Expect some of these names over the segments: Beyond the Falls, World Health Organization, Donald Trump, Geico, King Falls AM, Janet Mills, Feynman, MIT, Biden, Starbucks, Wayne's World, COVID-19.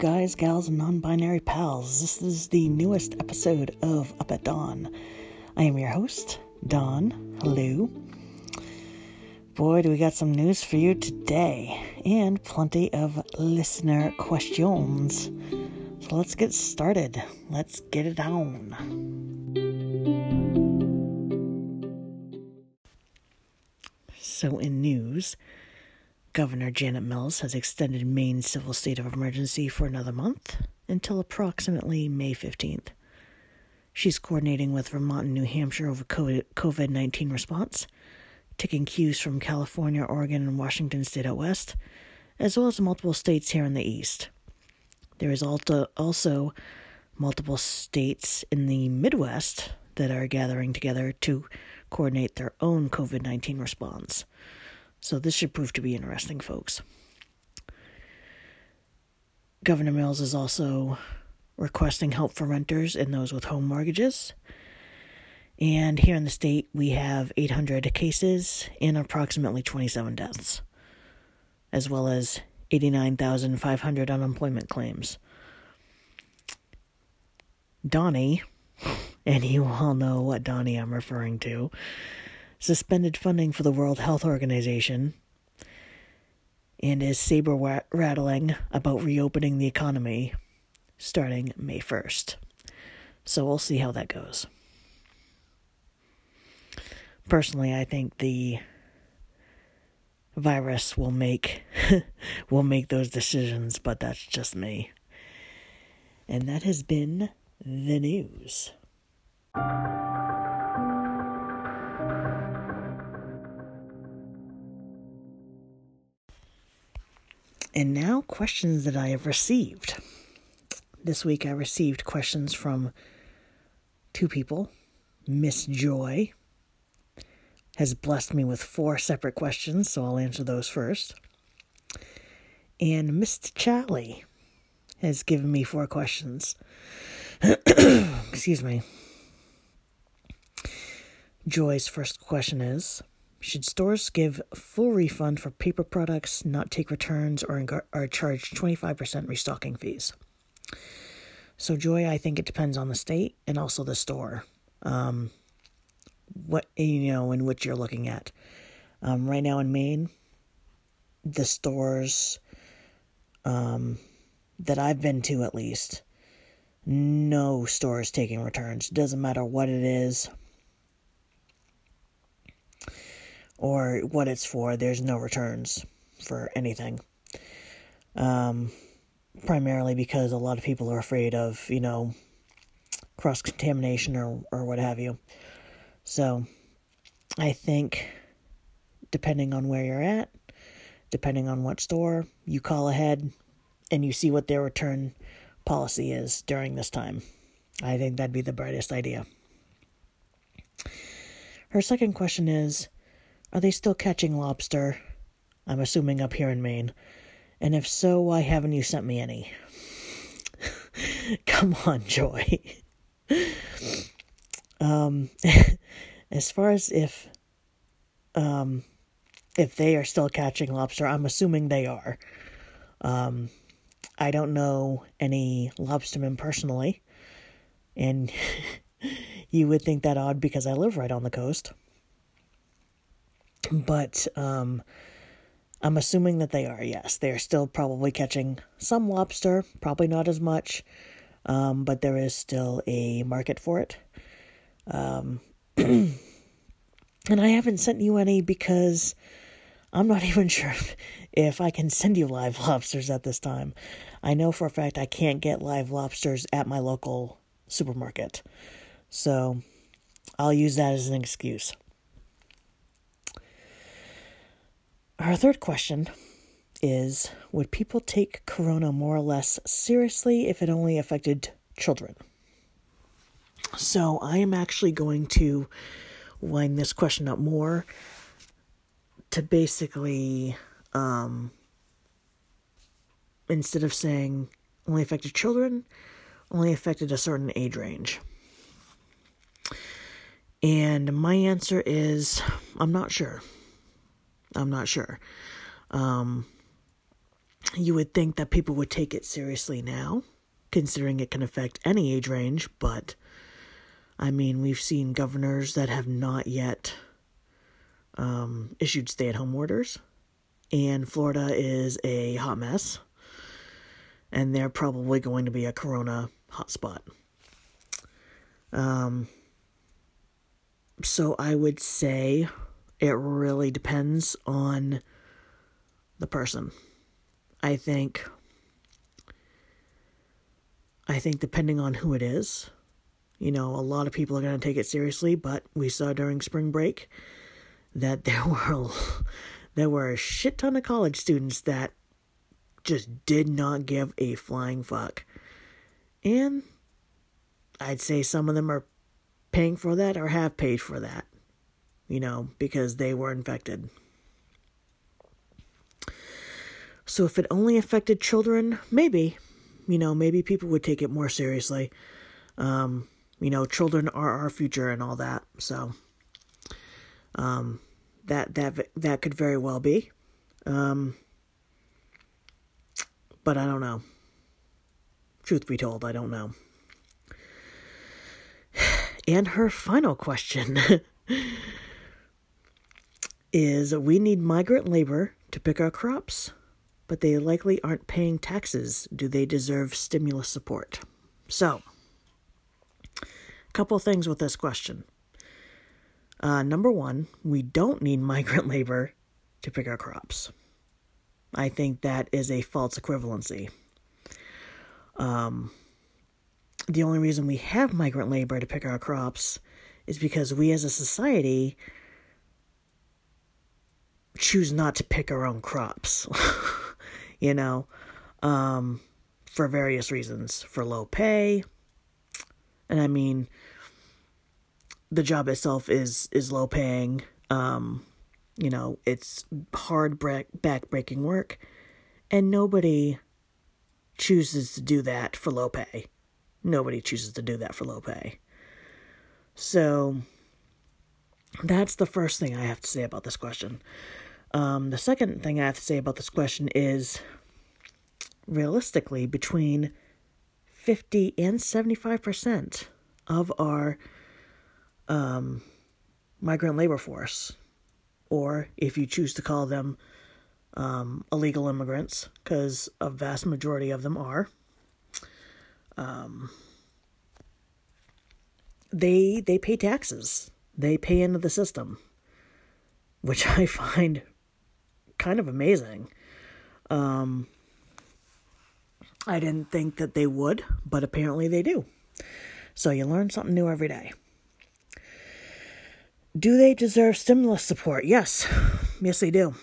guys, gals, and non-binary pals. This is the newest episode of Up at Dawn. I am your host, Dawn. Hello. Boy, do we got some news for you today, and plenty of listener questions. So let's get started. Let's get it on. So in news, Governor Janet Mills has extended Maine's civil state of emergency for another month until approximately May 15th. She's coordinating with Vermont and New Hampshire over COVID-19 response, taking cues from California, Oregon, and Washington state out west, as well as multiple states here in the east. There is also multiple states in the Midwest that are gathering together to coordinate their own COVID-19 response. So this should prove to be interesting, folks. Governor Mills is also requesting help for renters and those with home mortgages. And here in the state, we have 800 cases and approximately 27 deaths, as well as 89,500 unemployment claims. Donnie, and you all know what Donnie I'm referring to, suspended funding for the World Health Organization and is saber-rattling about reopening the economy starting May 1st. So we'll see how that goes. Personally, I think the virus will make those decisions, but that's just me. And that has been the news. And now, questions that I have received. This week I received questions from two people. Miss Joy has blessed me with four separate questions, so I'll answer those first. And Mr. Charlie has given me four questions. Excuse me. Joy's first question is, should stores give full refund for paper products, not take returns, or charge 25% restocking fees? So, Joy, I think it depends on the state and also the store. What you're looking at. Right now in Maine, the stores that I've been to, at least, no store is taking returns. Doesn't matter what it is or what it's for, there's no returns for anything. Primarily because a lot of people are afraid of, cross-contamination or what have you. So, I think, depending on where you're at, depending on what store, you call ahead and you see what their return policy is during this time. I think that'd be the brightest idea. Her second question is, are they still catching lobster? I'm assuming up here in Maine. And if so, why haven't you sent me any? Come on, Joy. As far as if they are still catching lobster, I'm assuming they are. I don't know any lobstermen personally. And you would think that odd because I live right on the coast. But I'm assuming that they are, yes. They are still probably catching some lobster, probably not as much, but there is still a market for it. And I haven't sent you any because I'm not even sure if I can send you live lobsters at this time. I know for a fact I can't get live lobsters at my local supermarket. So I'll use that as an excuse. Our third question is, would people take corona more or less seriously if it only affected children? So I am actually going to wind this question up more to basically, instead of saying only affected children, only affected a certain age range. And my answer is, I'm not sure. You would think that people would take it seriously now, considering it can affect any age range, but I mean, we've seen governors that have not yet issued stay-at-home orders, and Florida is a hot mess, and they're probably going to be a corona hotspot. So I would say it really depends on the person. I think depending on who it is, you know, a lot of people are going to take it seriously, but we saw during spring break that there were a shit ton of college students that just did not give a flying fuck. And I'd say some of them are paying for that or have paid for that, you know, because they were infected. So if it only affected children, maybe people would take it more seriously. You know, children are our future and all that. So that could very well be. But I don't know. Truth be told, I don't know. And her final question is, we need migrant labor to pick our crops, but they likely aren't paying taxes. Do they deserve stimulus support? So, a couple things with this question. Number one, we don't need migrant labor to pick our crops. I think that is a false equivalency. The only reason we have migrant labor to pick our crops is because we as a society choose not to pick our own crops. You know, for various reasons, for low pay. And I mean, the job itself is low paying. You know, it's hard back-breaking work, and nobody chooses to do that for low pay. Nobody chooses to do that for low pay. So that's the first thing I have to say about this question. The second thing I have to say about this question is, realistically, between 50 and 75% of our migrant labor force, or if you choose to call them illegal immigrants, because a vast majority of them are, they pay taxes. They pay into the system, which I find kind of amazing. I didn't think that they would, but apparently they do. So you learn something new every day. Do they deserve stimulus support? Yes. Yes, they do.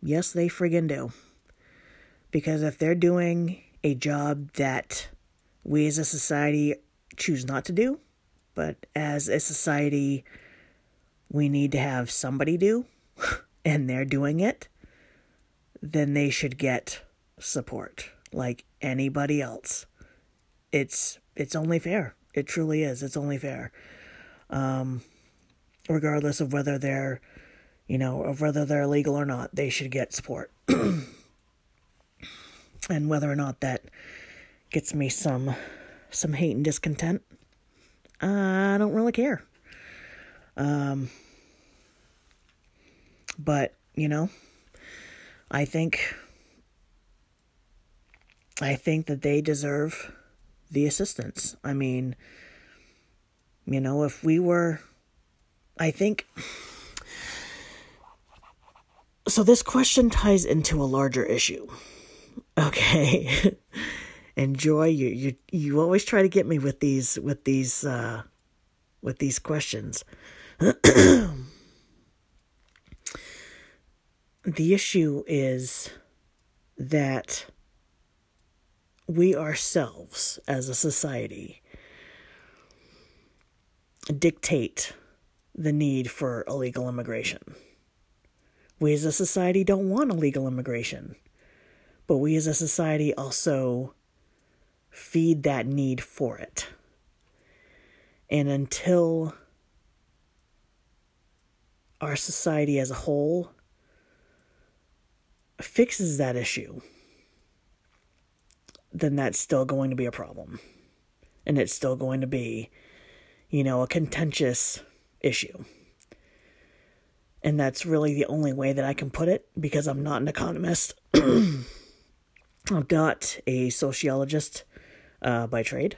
Yes, they friggin' do. Because if they're doing a job that we as a society choose not to do, but as a society we need to have somebody do, and they're doing it, then they should get support like anybody else. It's only fair. It truly is. It's only fair. Regardless of whether they're, you know, of whether they're illegal or not, they should get support. And whether or not that gets me some hate and discontent, I don't really care. But, you know, I think that they deserve the assistance. I mean, you know, if we were, I think, so this question ties into a larger issue. Okay. Enjoy. You always try to get me with these questions. The issue is that we ourselves as a society dictate the need for illegal immigration. We as a society don't want illegal immigration, but we as a society also feed that need for it. And until our society as a whole fixes that issue, then that's still going to be a problem. And it's still going to be, you know, a contentious issue. And that's really the only way that I can put it, because I'm not an economist. I'm not a sociologist by trade.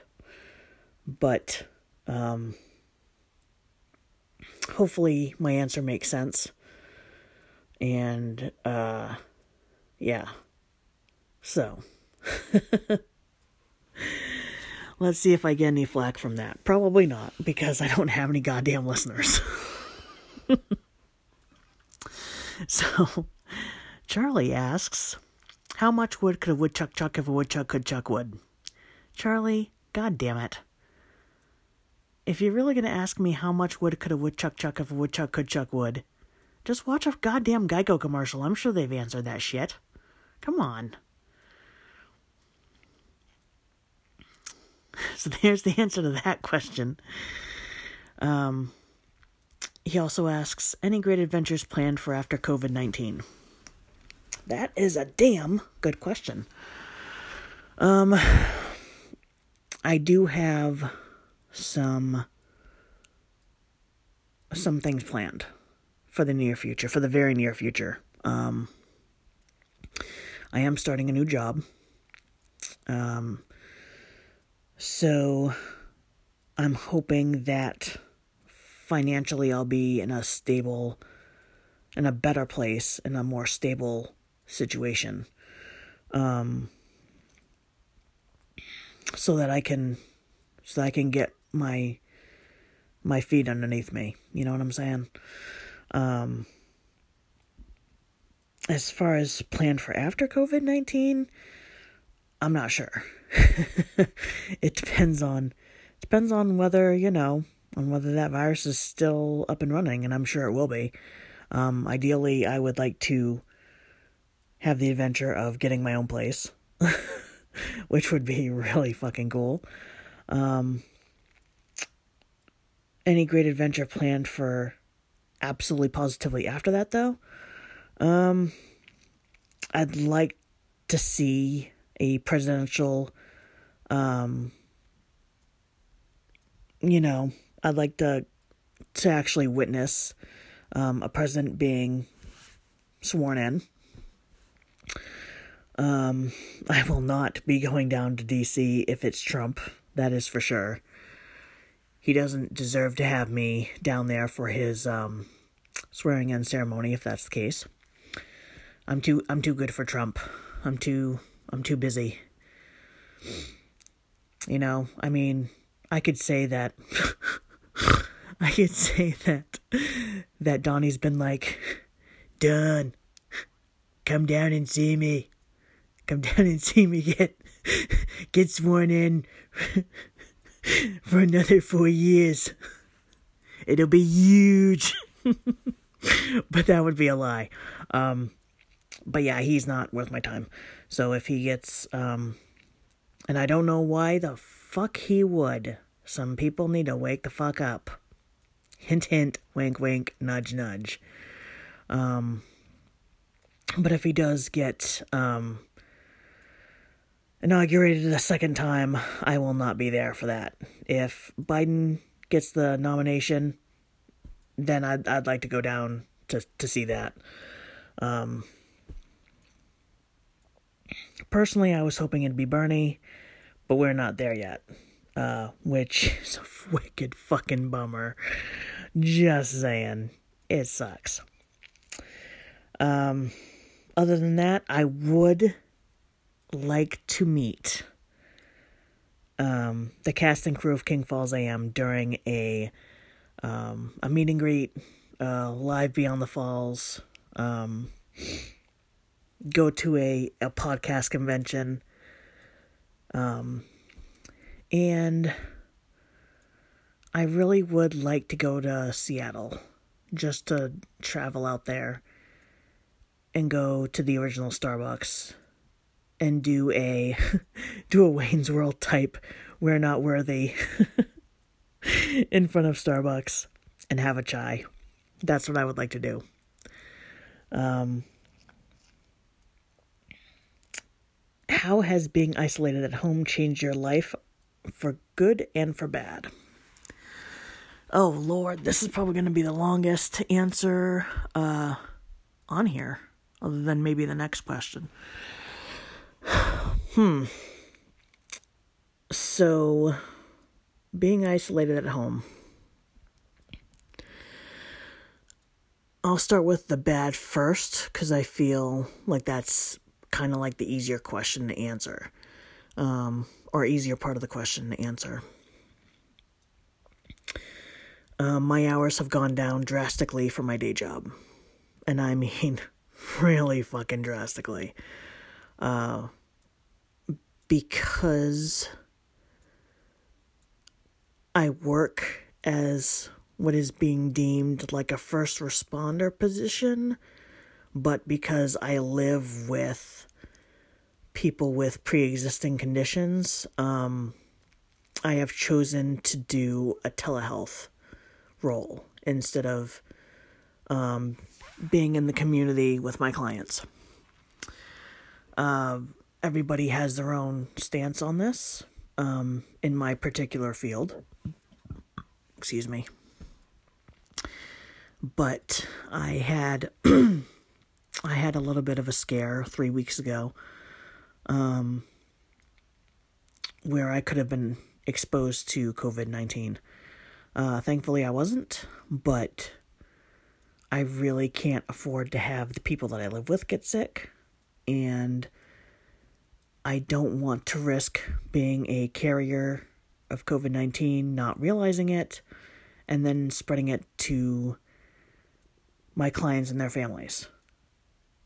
But hopefully my answer makes sense. And yeah. So let's see if I get any flack from that. Probably not, because I don't have any goddamn listeners. So, Charlie asks, how much wood could a woodchuck chuck if a woodchuck could chuck wood? Charlie, goddamn it. If you're really going to ask me how much wood could a woodchuck chuck if a woodchuck could chuck wood, just watch a goddamn Geico commercial. I'm sure they've answered that shit. Come on. So there's the answer to that question. He also asks, any great adventures planned for after COVID-19? That is a damn good question. I do have some things planned for the near future, for the very near future. I am starting a new job. So I'm hoping that financially I'll be in a stable, in a better place, in a more stable situation. So that I can, get my feet underneath me. You know what I'm saying? As far as planned for after COVID-19, I'm not sure. It depends on whether, you know, on whether that virus is still up and running, and I'm sure it will be. Ideally, I would like to have the adventure of getting my own place, which would be really fucking cool. Any great adventure planned for absolutely positively after that, though? I'd like to see a presidential, you know, I'd like to actually witness a president being sworn in. I will not be going down to DC if it's Trump. That is for sure. He doesn't deserve to have me down there for his swearing in ceremony, if that's the case. I'm too good for Trump. I'm too busy. You know, I mean, I could say that Donnie's been like, Don, come down and see me. Come down and see me get sworn in for another 4 years. It'll be huge. But that would be a lie. But yeah, he's not worth my time. So if he gets, and I don't know why the fuck he would. Some people need to wake the fuck up. Hint, hint, wink, wink, nudge, nudge. But if he does get, inaugurated a second time, I will not be there for that. If Biden gets the nomination, then I'd like to go down to see that. Personally, I was hoping it'd be Bernie, but we're not there yet, which is a wicked fucking bummer. Just saying. It sucks. Other than that, I would like to meet the cast and crew of King Falls AM during a meet and greet, live Beyond the Falls, go to a podcast convention, and I really would like to go to Seattle, just to travel out there and go to the original Starbucks and do a Wayne's World type "We're Not Worthy" in front of Starbucks and have a chai. That's what I would like to do. How has being isolated at home changed your life for good and for bad? Oh, Lord, this is probably going to be the longest answer on here, other than maybe the next question. So, being isolated at home. I'll start with the bad first, because I feel like that's kind of like the easier question to answer, or easier part of the question to answer. My hours have gone down drastically for my day job. And I mean, really fucking drastically. Because I work as what is being deemed like a first responder position, but because I live with people with pre-existing conditions, I have chosen to do a telehealth role instead of being in the community with my clients. Everybody has their own stance on this, in my particular field. Excuse me. But I had I had a little bit of a scare 3 weeks ago, where I could have been exposed to COVID-19. Thankfully I wasn't, but I really can't afford to have the people that I live with get sick, and I don't want to risk being a carrier of COVID-19, not realizing it, and then spreading it to my clients and their families,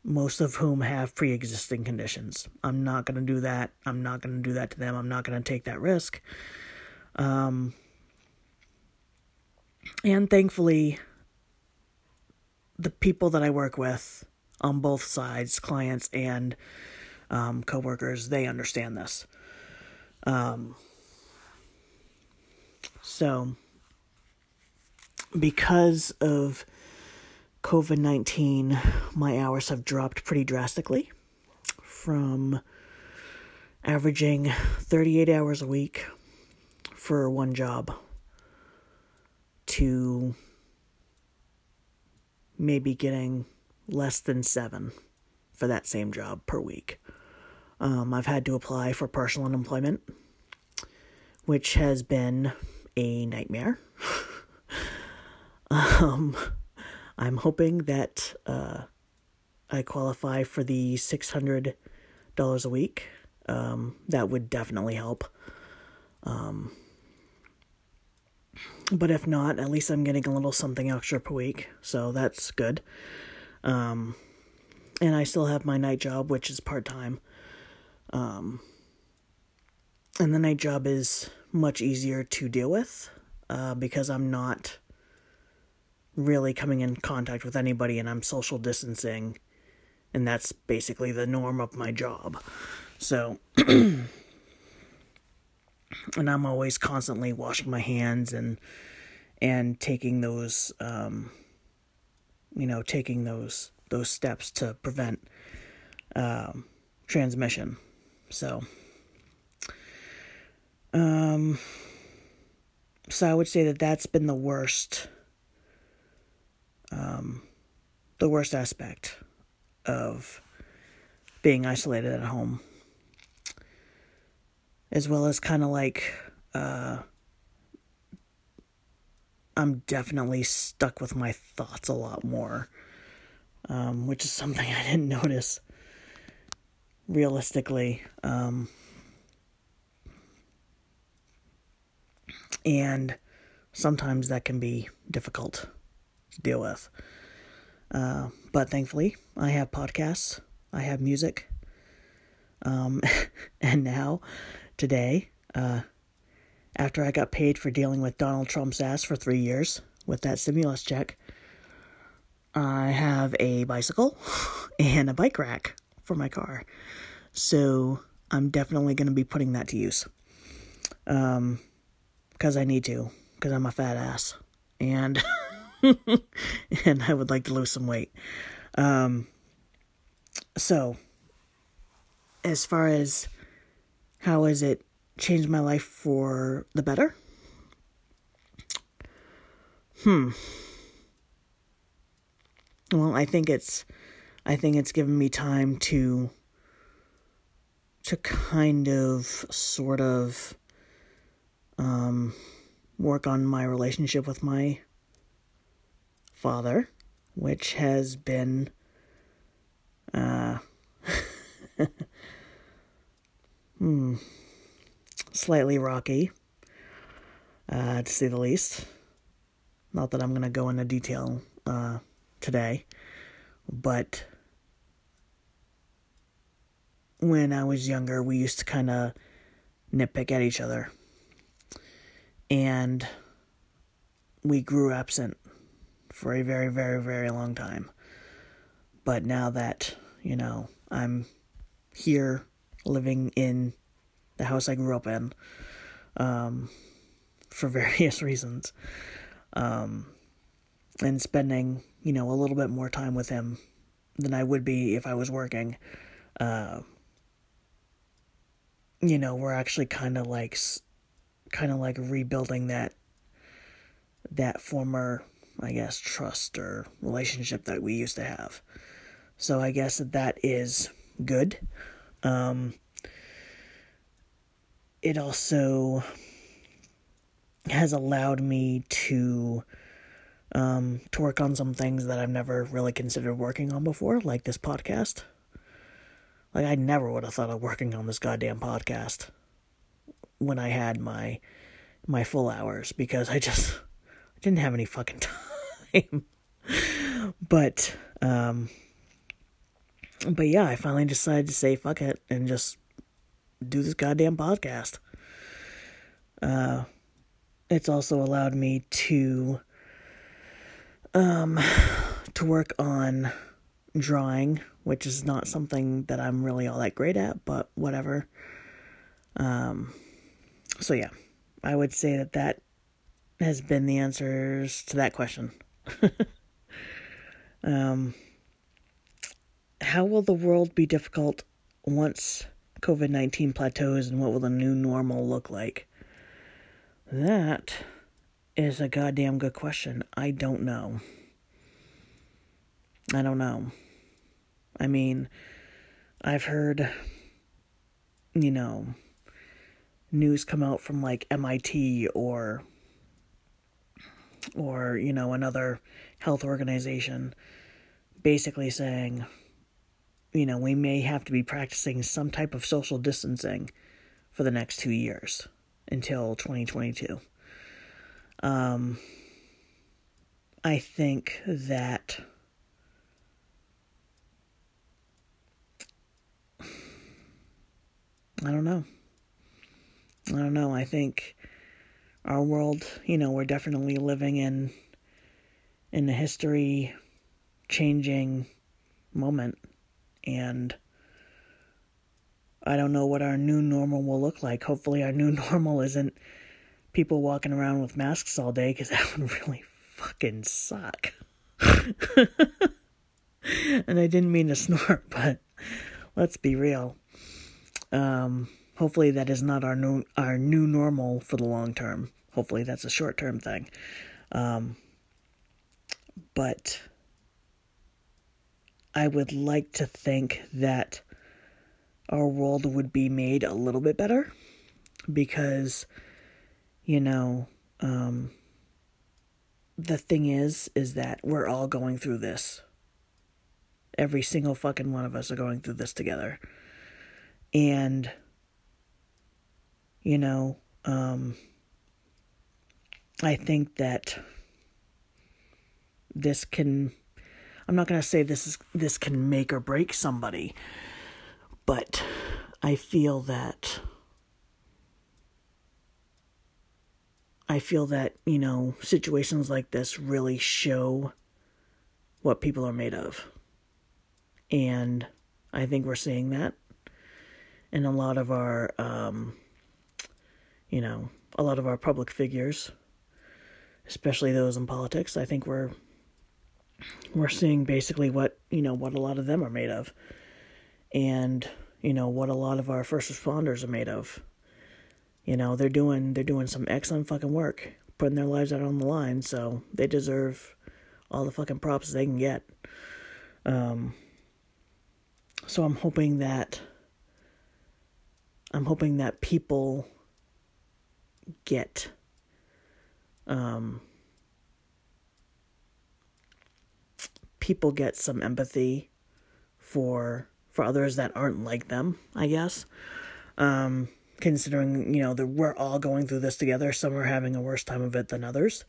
most of whom have pre-existing conditions. I'm not going to do that. I'm not going to do that to them. I'm not going to take that risk. And thankfully, the people that I work with on both sides, clients and coworkers, they understand this. So, because of COVID-19, my hours have dropped pretty drastically from averaging 38 hours a week for one job to maybe getting less than 7 for that same job per week. I've had to apply for partial unemployment, which has been a nightmare. I'm hoping that I qualify for the $600 a week. That would definitely help. But if not, at least I'm getting a little something extra per week, so that's good. And I still have my night job, which is part-time. And the night job is much easier to deal with because I'm not really coming in contact with anybody, and I'm social distancing, and that's basically the norm of my job. So, and I'm always constantly washing my hands and taking those, taking those steps to prevent transmission. So, I would say that that's been the worst aspect of being isolated at home, as well as kind of like, I'm definitely stuck with my thoughts a lot more, which is something I didn't notice realistically, and sometimes that can be difficult to deal with. But thankfully, I have podcasts, I have music, and now, today, after I got paid for dealing with Donald Trump's ass for 3 years with that stimulus check, I have a bicycle and a bike rack for my car, so I'm definitely going to be putting that to use, because I need to, because I'm a fat ass, and and I would like to lose some weight. So as far as how has it changed my life for the better? Well, I think it's given me time to kind of, sort of, work on my relationship with my father, which has been, slightly rocky, to say the least. Not that I'm going to go into detail, today, but when I was younger, we used to kind of nitpick at each other, and we grew absent for a very, very, very long time. But now that, you know, I'm here living in the house I grew up in, for various reasons, and spending, you know, a little bit more time with him than I would be if I was working, you know, we're actually kind of like rebuilding that former, I guess, trust or relationship that we used to have. So I guess that is good. It also has allowed me to work on some things that I've never really considered working on before, like this podcast. Like, I never would have thought of working on this goddamn podcast when I had my full hours, because I just didn't have any fucking time. But yeah, I finally decided to say fuck it and just do this goddamn podcast. It's also allowed me to work on drawing, which is not something that I'm really all that great at, but whatever. So yeah, I would say that has been the answers to that question. How will the world be difficult once COVID-19 plateaus, and what will the new normal look like? That is a goddamn good question. I don't know. I mean, I've heard, you know, news come out from like MIT or, you know, another health organization basically saying, you know, we may have to be practicing some type of social distancing for the next 2 years until 2022. I think that I don't know. I think our world, you know, we're definitely living in a history-changing moment. And I don't know what our new normal will look like. Hopefully our new normal isn't people walking around with masks all day, because that would really fucking suck. And I didn't mean to snort, but let's be real. Hopefully that is not our new normal for the long term. Hopefully that's a short term thing. But I would like to think that our world would be made a little bit better, because, you know, the thing is that we're all going through this. Every single fucking one of us are going through this together. And, you know, I think that I'm not going to say this can make or break somebody, but I feel that, you know, situations like this really show what people are made of. And I think we're seeing that. And a lot of our, you know, a lot of our public figures, especially those in politics, I think we're seeing basically what, you know, what a lot of them are made of. And you know, what a lot of our first responders are made of. You know, they're doing some excellent fucking work, putting their lives out on the line, so they deserve all the fucking props they can get. So I'm hoping that people get, some empathy for others that aren't like them, I guess. Considering, you know, that we're all going through this together. Some are having a worse time of it than others,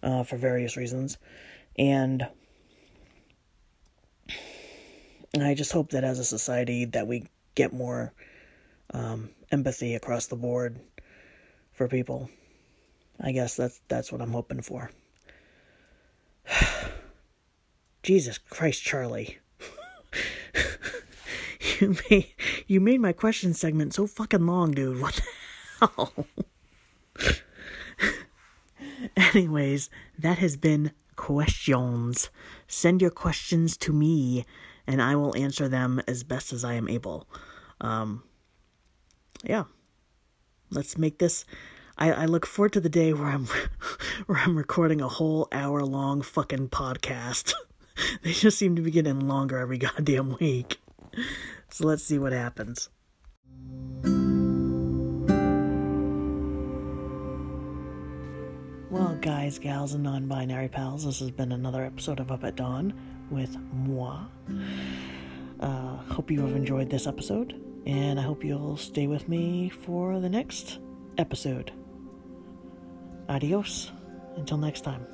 for various reasons. And I just hope that as a society that we get more empathy across the board for people. I guess that's what I'm hoping for. Jesus Christ, Charlie. You made my question segment so fucking long, dude. What the hell? Anyways, that has been questions. Send your questions to me, and I will answer them as best as I am able. Yeah. Let's make this... I look forward to the day where I'm recording a whole hour-long fucking podcast. They just seem to be getting longer every goddamn week. So let's see what happens. Well, guys, gals, and non-binary pals, this has been another episode of Up at Dawn with moi. Hope you have enjoyed this episode, and I hope you'll stay with me for the next episode. Adios. Until next time.